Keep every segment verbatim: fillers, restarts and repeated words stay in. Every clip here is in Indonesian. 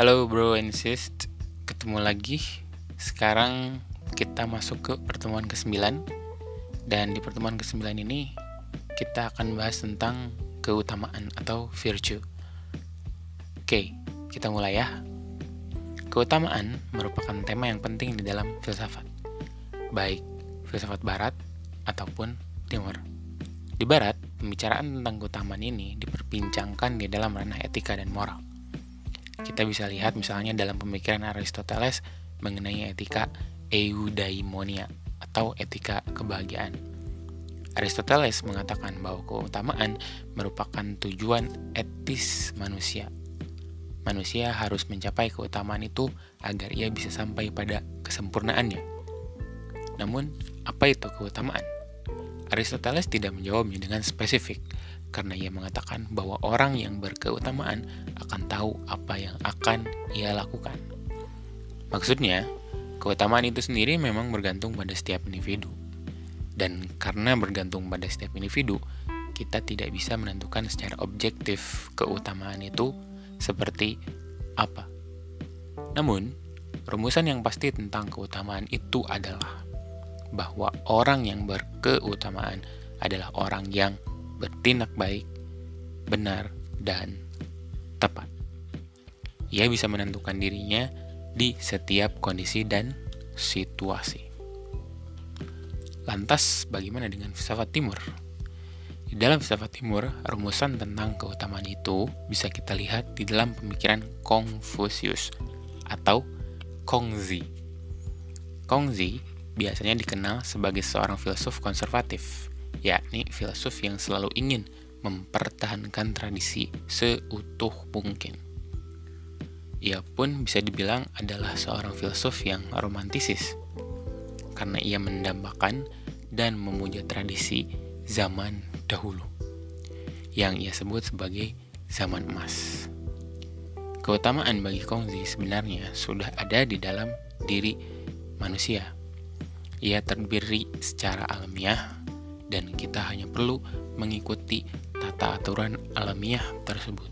Halo bro and sis, ketemu lagi. Sekarang kita masuk ke pertemuan kesembilan. Dan di pertemuan kesembilan ini kita akan bahas tentang keutamaan atau virtue. Oke, kita mulai ya. Keutamaan merupakan tema yang penting di dalam filsafat, baik filsafat barat ataupun timur. Di barat, pembicaraan tentang keutamaan ini diperbincangkan di dalam ranah etika dan moral. Kita bisa lihat misalnya dalam pemikiran Aristoteles mengenai etika eudaimonia atau etika kebahagiaan. Aristoteles mengatakan bahwa keutamaan merupakan tujuan etis manusia. Manusia harus mencapai keutamaan itu agar ia bisa sampai pada kesempurnaannya. Namun, apa itu keutamaan? Aristoteles tidak menjawabnya dengan spesifik, karena ia mengatakan bahwa orang yang berkeutamaan akan tahu apa yang akan ia lakukan. Maksudnya, keutamaan itu sendiri memang bergantung pada setiap individu. Dan karena bergantung pada setiap individu, kita tidak bisa menentukan secara objektif keutamaan itu seperti apa. Namun, rumusan yang pasti tentang keutamaan itu adalah bahwa orang yang berkeutamaan adalah orang yang bertindak baik, benar, dan tepat. Ia bisa menentukan dirinya di setiap kondisi dan situasi. Lantas, bagaimana dengan filsafat timur? Di dalam filsafat timur, rumusan tentang keutamaan itu bisa kita lihat di dalam pemikiran Kongfusius atau Kongzi. Kongzi biasanya dikenal sebagai seorang filsuf konservatif, yakni filsuf yang selalu ingin mempertahankan tradisi seutuh mungkin. Ia pun bisa dibilang adalah seorang filsuf yang romantisis, karena ia mendambakan dan memuja tradisi zaman dahulu, yang ia sebut sebagai zaman emas. Keutamaan bagi Kongzi sebenarnya sudah ada di dalam diri manusia. Ia terdiri secara alamiah, dan kita hanya perlu mengikuti tata aturan alamiah tersebut.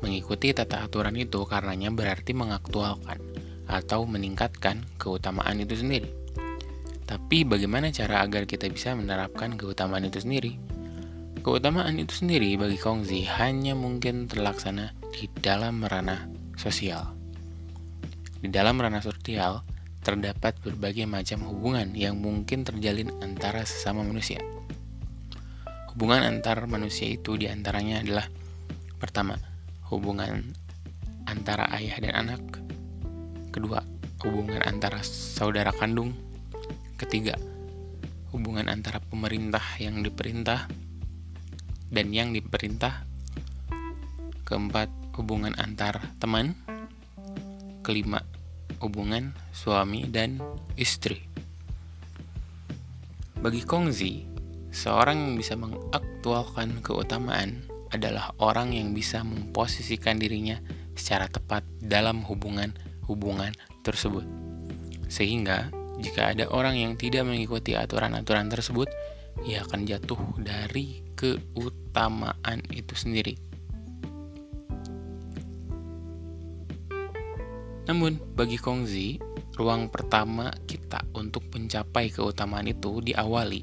Mengikuti tata aturan itu karenanya berarti mengaktualkan atau meningkatkan keutamaan itu sendiri. Tapi bagaimana cara agar kita bisa menerapkan keutamaan itu sendiri? Keutamaan itu sendiri bagi Kongzi hanya mungkin terlaksana di dalam ranah sosial. Di dalam ranah sosial, terdapat berbagai macam hubungan yang mungkin terjalin antara sesama manusia. Hubungan antar manusia itu diantaranya adalah: pertama, hubungan antara ayah dan anak; kedua, hubungan antara saudara kandung; ketiga, hubungan antara pemerintah yang diperintah dan yang diperintah; keempat, hubungan antar teman; kelima, hubungan suami dan istri. Bagi Kongzi, seorang yang bisa mengaktualkan keutamaan adalah orang yang bisa memposisikan dirinya secara tepat dalam hubungan-hubungan tersebut. Sehingga, jika ada orang yang tidak mengikuti aturan-aturan tersebut, ia akan jatuh dari keutamaan itu sendiri. Namun, bagi Kongzi, ruang pertama kita untuk mencapai keutamaan itu diawali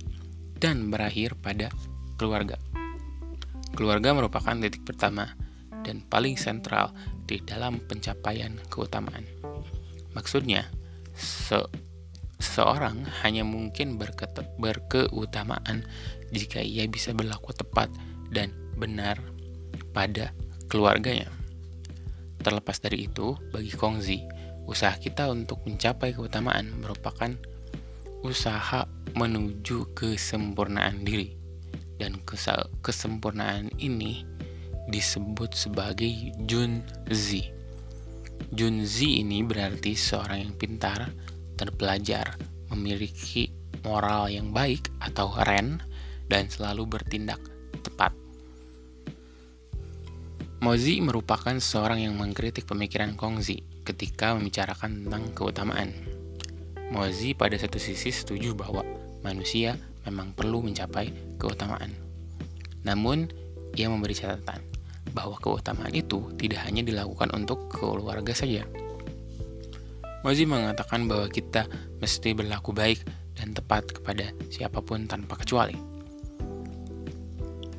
dan berakhir pada keluarga. Keluarga merupakan titik pertama dan paling sentral di dalam pencapaian keutamaan. Maksudnya, se- seseorang hanya mungkin berke- berkeutamaan jika ia bisa berlaku tepat dan benar pada keluarganya. Terlepas dari itu, bagi Kongzi, usaha kita untuk mencapai keutamaan merupakan usaha menuju kesempurnaan diri. Dan kesempurnaan ini disebut sebagai Junzi. Junzi ini berarti seorang yang pintar, terpelajar, memiliki moral yang baik atau ren, dan selalu bertindak tepat. Mozi merupakan seorang yang mengkritik pemikiran Kongzi ketika membicarakan tentang keutamaan. Mozi pada satu sisi setuju bahwa manusia memang perlu mencapai keutamaan. Namun, ia memberi catatan bahwa keutamaan itu tidak hanya dilakukan untuk keluarga saja. Mozi mengatakan bahwa kita mesti berlaku baik dan tepat kepada siapapun tanpa kecuali.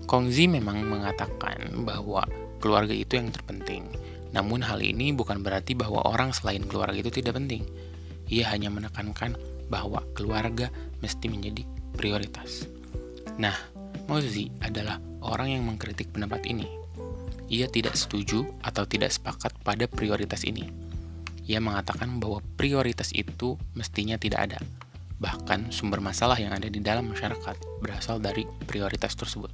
Kongzi memang mengatakan bahwa keluarga itu yang terpenting. Namun hal ini bukan berarti bahwa orang selain keluarga itu tidak penting. Ia hanya menekankan bahwa keluarga mesti menjadi prioritas. Nah, Mozi adalah orang yang mengkritik pendapat ini. Ia tidak setuju atau tidak sepakat pada prioritas ini. Ia mengatakan bahwa prioritas itu mestinya tidak ada. Bahkan sumber masalah yang ada di dalam masyarakat berasal dari prioritas tersebut.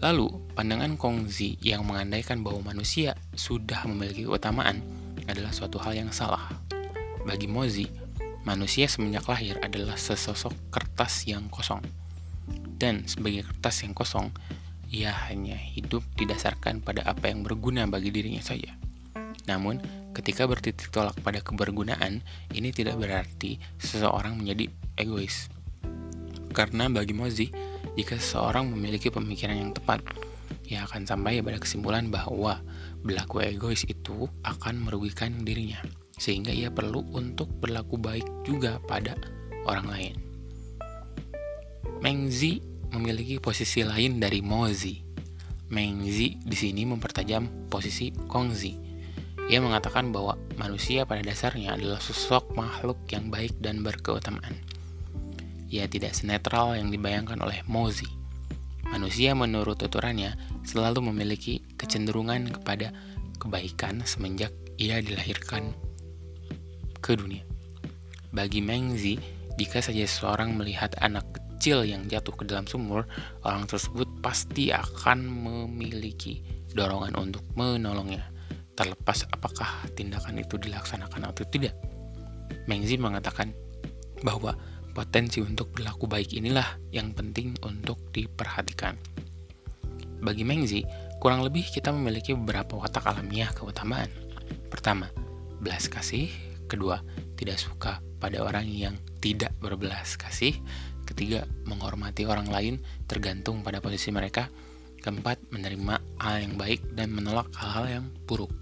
Lalu, pandangan Kongzi yang mengandaikan bahwa manusia sudah memiliki keutamaan adalah suatu hal yang salah. Bagi Mozi, manusia semenjak lahir adalah sesosok kertas yang kosong. Dan sebagai kertas yang kosong, ia hanya hidup didasarkan pada apa yang berguna bagi dirinya saja. Namun, ketika bertitik tolak pada kebergunaan, ini tidak berarti seseorang menjadi egois. Karena bagi Mozi, jika seseorang memiliki pemikiran yang tepat, ia akan sampai pada kesimpulan bahwa berlaku egois itu akan merugikan dirinya, sehingga ia perlu untuk berlaku baik juga pada orang lain. Mengzi memiliki posisi lain dari Mozi. Mengzi di sini mempertajam posisi Kongzi. Ia mengatakan bahwa manusia pada dasarnya adalah sosok makhluk yang baik dan berkeutamaan. Ia tidak senetral yang dibayangkan oleh Mozi. Manusia menurut tuturannya selalu memiliki kecenderungan kepada kebaikan semenjak ia dilahirkan ke dunia. Bagi Mengzi, jika saja seseorang melihat anak kecil yang jatuh ke dalam sumur, orang tersebut pasti akan memiliki dorongan untuk menolongnya, terlepas apakah tindakan itu dilaksanakan atau tidak. Mengzi mengatakan bahwa potensi untuk berlaku baik inilah yang penting untuk diperhatikan. Bagi Mengzi, kurang lebih kita memiliki beberapa watak alamiah keutamaan. Pertama, belas kasih. Kedua, tidak suka pada orang yang tidak berbelas kasih. Ketiga, menghormati orang lain tergantung pada posisi mereka. Keempat, menerima hal yang baik dan menolak hal-hal yang buruk.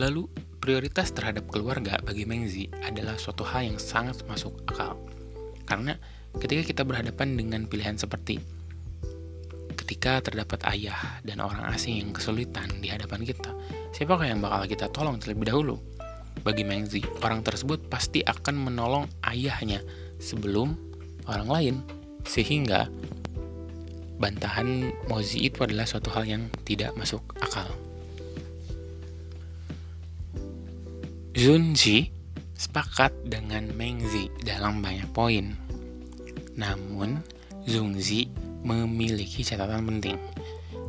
Lalu, prioritas terhadap keluarga bagi Mengzi adalah suatu hal yang sangat masuk akal. Karena ketika kita berhadapan dengan pilihan seperti ketika terdapat ayah dan orang asing yang kesulitan di hadapan kita, siapakah yang bakal kita tolong terlebih dahulu? Bagi Mengzi, orang tersebut pasti akan menolong ayahnya sebelum orang lain, sehingga bantahan Mozi itu adalah suatu hal yang tidak masuk akal. Junzi sepakat dengan Mengzi dalam banyak poin. Namun, Xunzi memiliki catatan penting.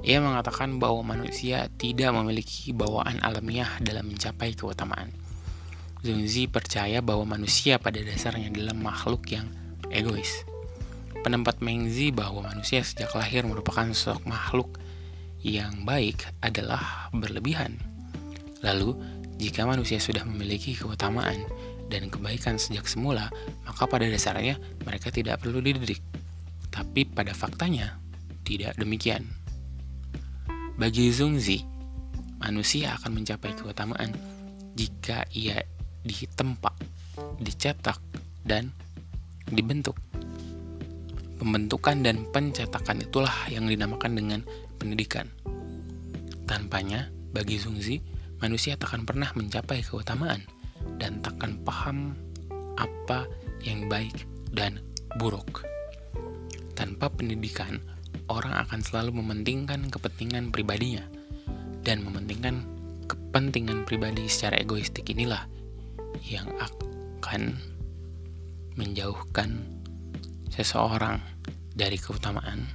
Ia mengatakan bahwa manusia tidak memiliki bawaan alamiah dalam mencapai keutamaan. Junzi percaya bahwa manusia pada dasarnya adalah makhluk yang egois. Pendapat Mengzi bahwa manusia sejak lahir merupakan sosok makhluk yang baik adalah berlebihan. Lalu, jika manusia sudah memiliki keutamaan dan kebaikan sejak semula, maka pada dasarnya mereka tidak perlu dididik. Tapi pada faktanya, tidak demikian. Bagi Junzi, manusia akan mencapai keutamaan jika ia ditempa, dicetak, dan dibentuk. Pembentukan dan pencetakan itulah yang dinamakan dengan pendidikan. Tanpanya, bagi Xunzi, manusia takkan pernah mencapai keutamaan dan takkan paham apa yang baik dan buruk. Tanpa pendidikan, orang akan selalu mementingkan kepentingan pribadinya, dan mementingkan kepentingan pribadi secara egoistik inilah yang akan menjauhkan seseorang dari keutamaan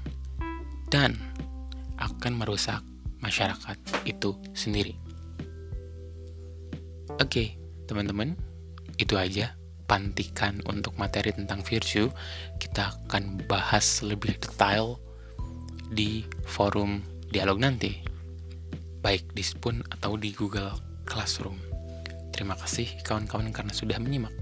dan akan merusak masyarakat itu sendiri. Oke, teman-teman, itu aja pantikan untuk materi tentang virtue. Kita akan bahas lebih detail di forum dialog nanti, baik di Spoon atau di Google Classroom. Terima kasih kawan-kawan karena sudah menyimak.